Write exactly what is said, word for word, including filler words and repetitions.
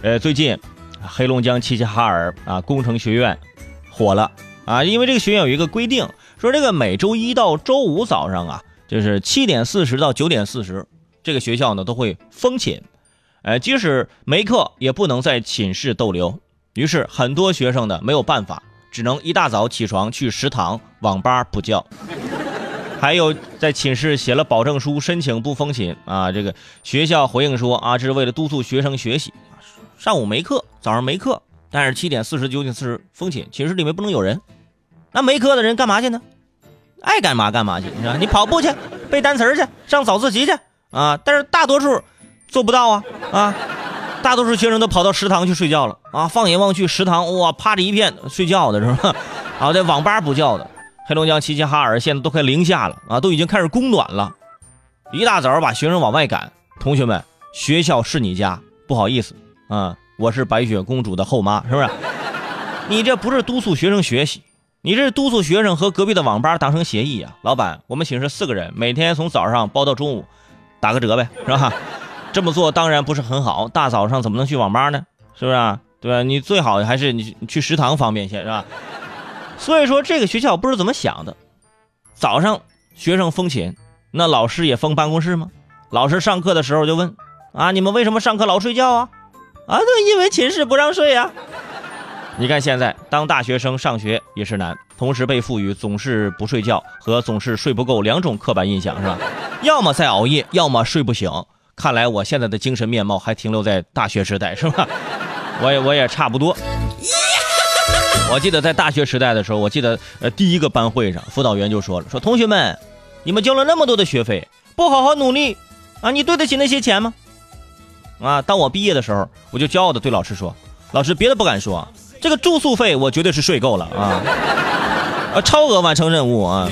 呃，最近黑龙江齐齐哈尔啊工程学院火了啊，因为这个学院有一个规定，说这个每周一到周五早上啊，就是七点四十到九点四十，这个学校呢都会封寝，呃，即使没课也不能在寝室逗留。于是很多学生呢没有办法，只能一大早起床去食堂、网吧补觉。还有在寝室写了保证书申请不封寝啊，这个学校回应说啊，这是为了督促学生学习，上午没课，早上没课，但是七点四十、九点四十封寝，寝室里面不能有人。那没课的人干嘛去呢？爱干嘛干嘛去，你知道？你跑步去，背单词去，上早自习去啊！但是大多数做不到啊啊！大多数学生都跑到食堂去睡觉了啊！放眼望去，食堂哇趴着一片睡觉的是吧？啊，在网吧补觉的。黑龙江齐齐哈尔现在都快零下了啊，都已经开始供暖了。一大早把学生往外赶，同学们，学校是你家，不好意思啊，我是白雪公主的后妈，是不是？你这不是督促学生学习，你这是督促学生和隔壁的网吧达成协议啊！老板，我们寝室四个人，每天从早上包到中午，打个折呗，是吧？这么做当然不是很好，大早上怎么能去网吧呢？是不是啊？对吧？你最好还是你去食堂方便些，是吧？所以说这个学校不知怎么想的，早上学生封寝，那老师也封办公室吗？老师上课的时候就问啊，你们为什么上课老睡觉啊？啊，那因为寝室不让睡啊。你看现在当大学生上学也是难，同时被赋予总是不睡觉和总是睡不够两种刻板印象，是吧？要么在熬夜，要么睡不醒。看来我现在的精神面貌还停留在大学时代，是吧？我也我也差不多。我记得在大学时代的时候，我记得呃第一个班会上，辅导员就说了，说同学们，你们交了那么多的学费，不好好努力啊，你对得起那些钱吗？啊，当我毕业的时候，我就骄傲的对老师说，老师别的不敢说，这个住宿费我绝对是睡够了啊，啊超额完成任务啊。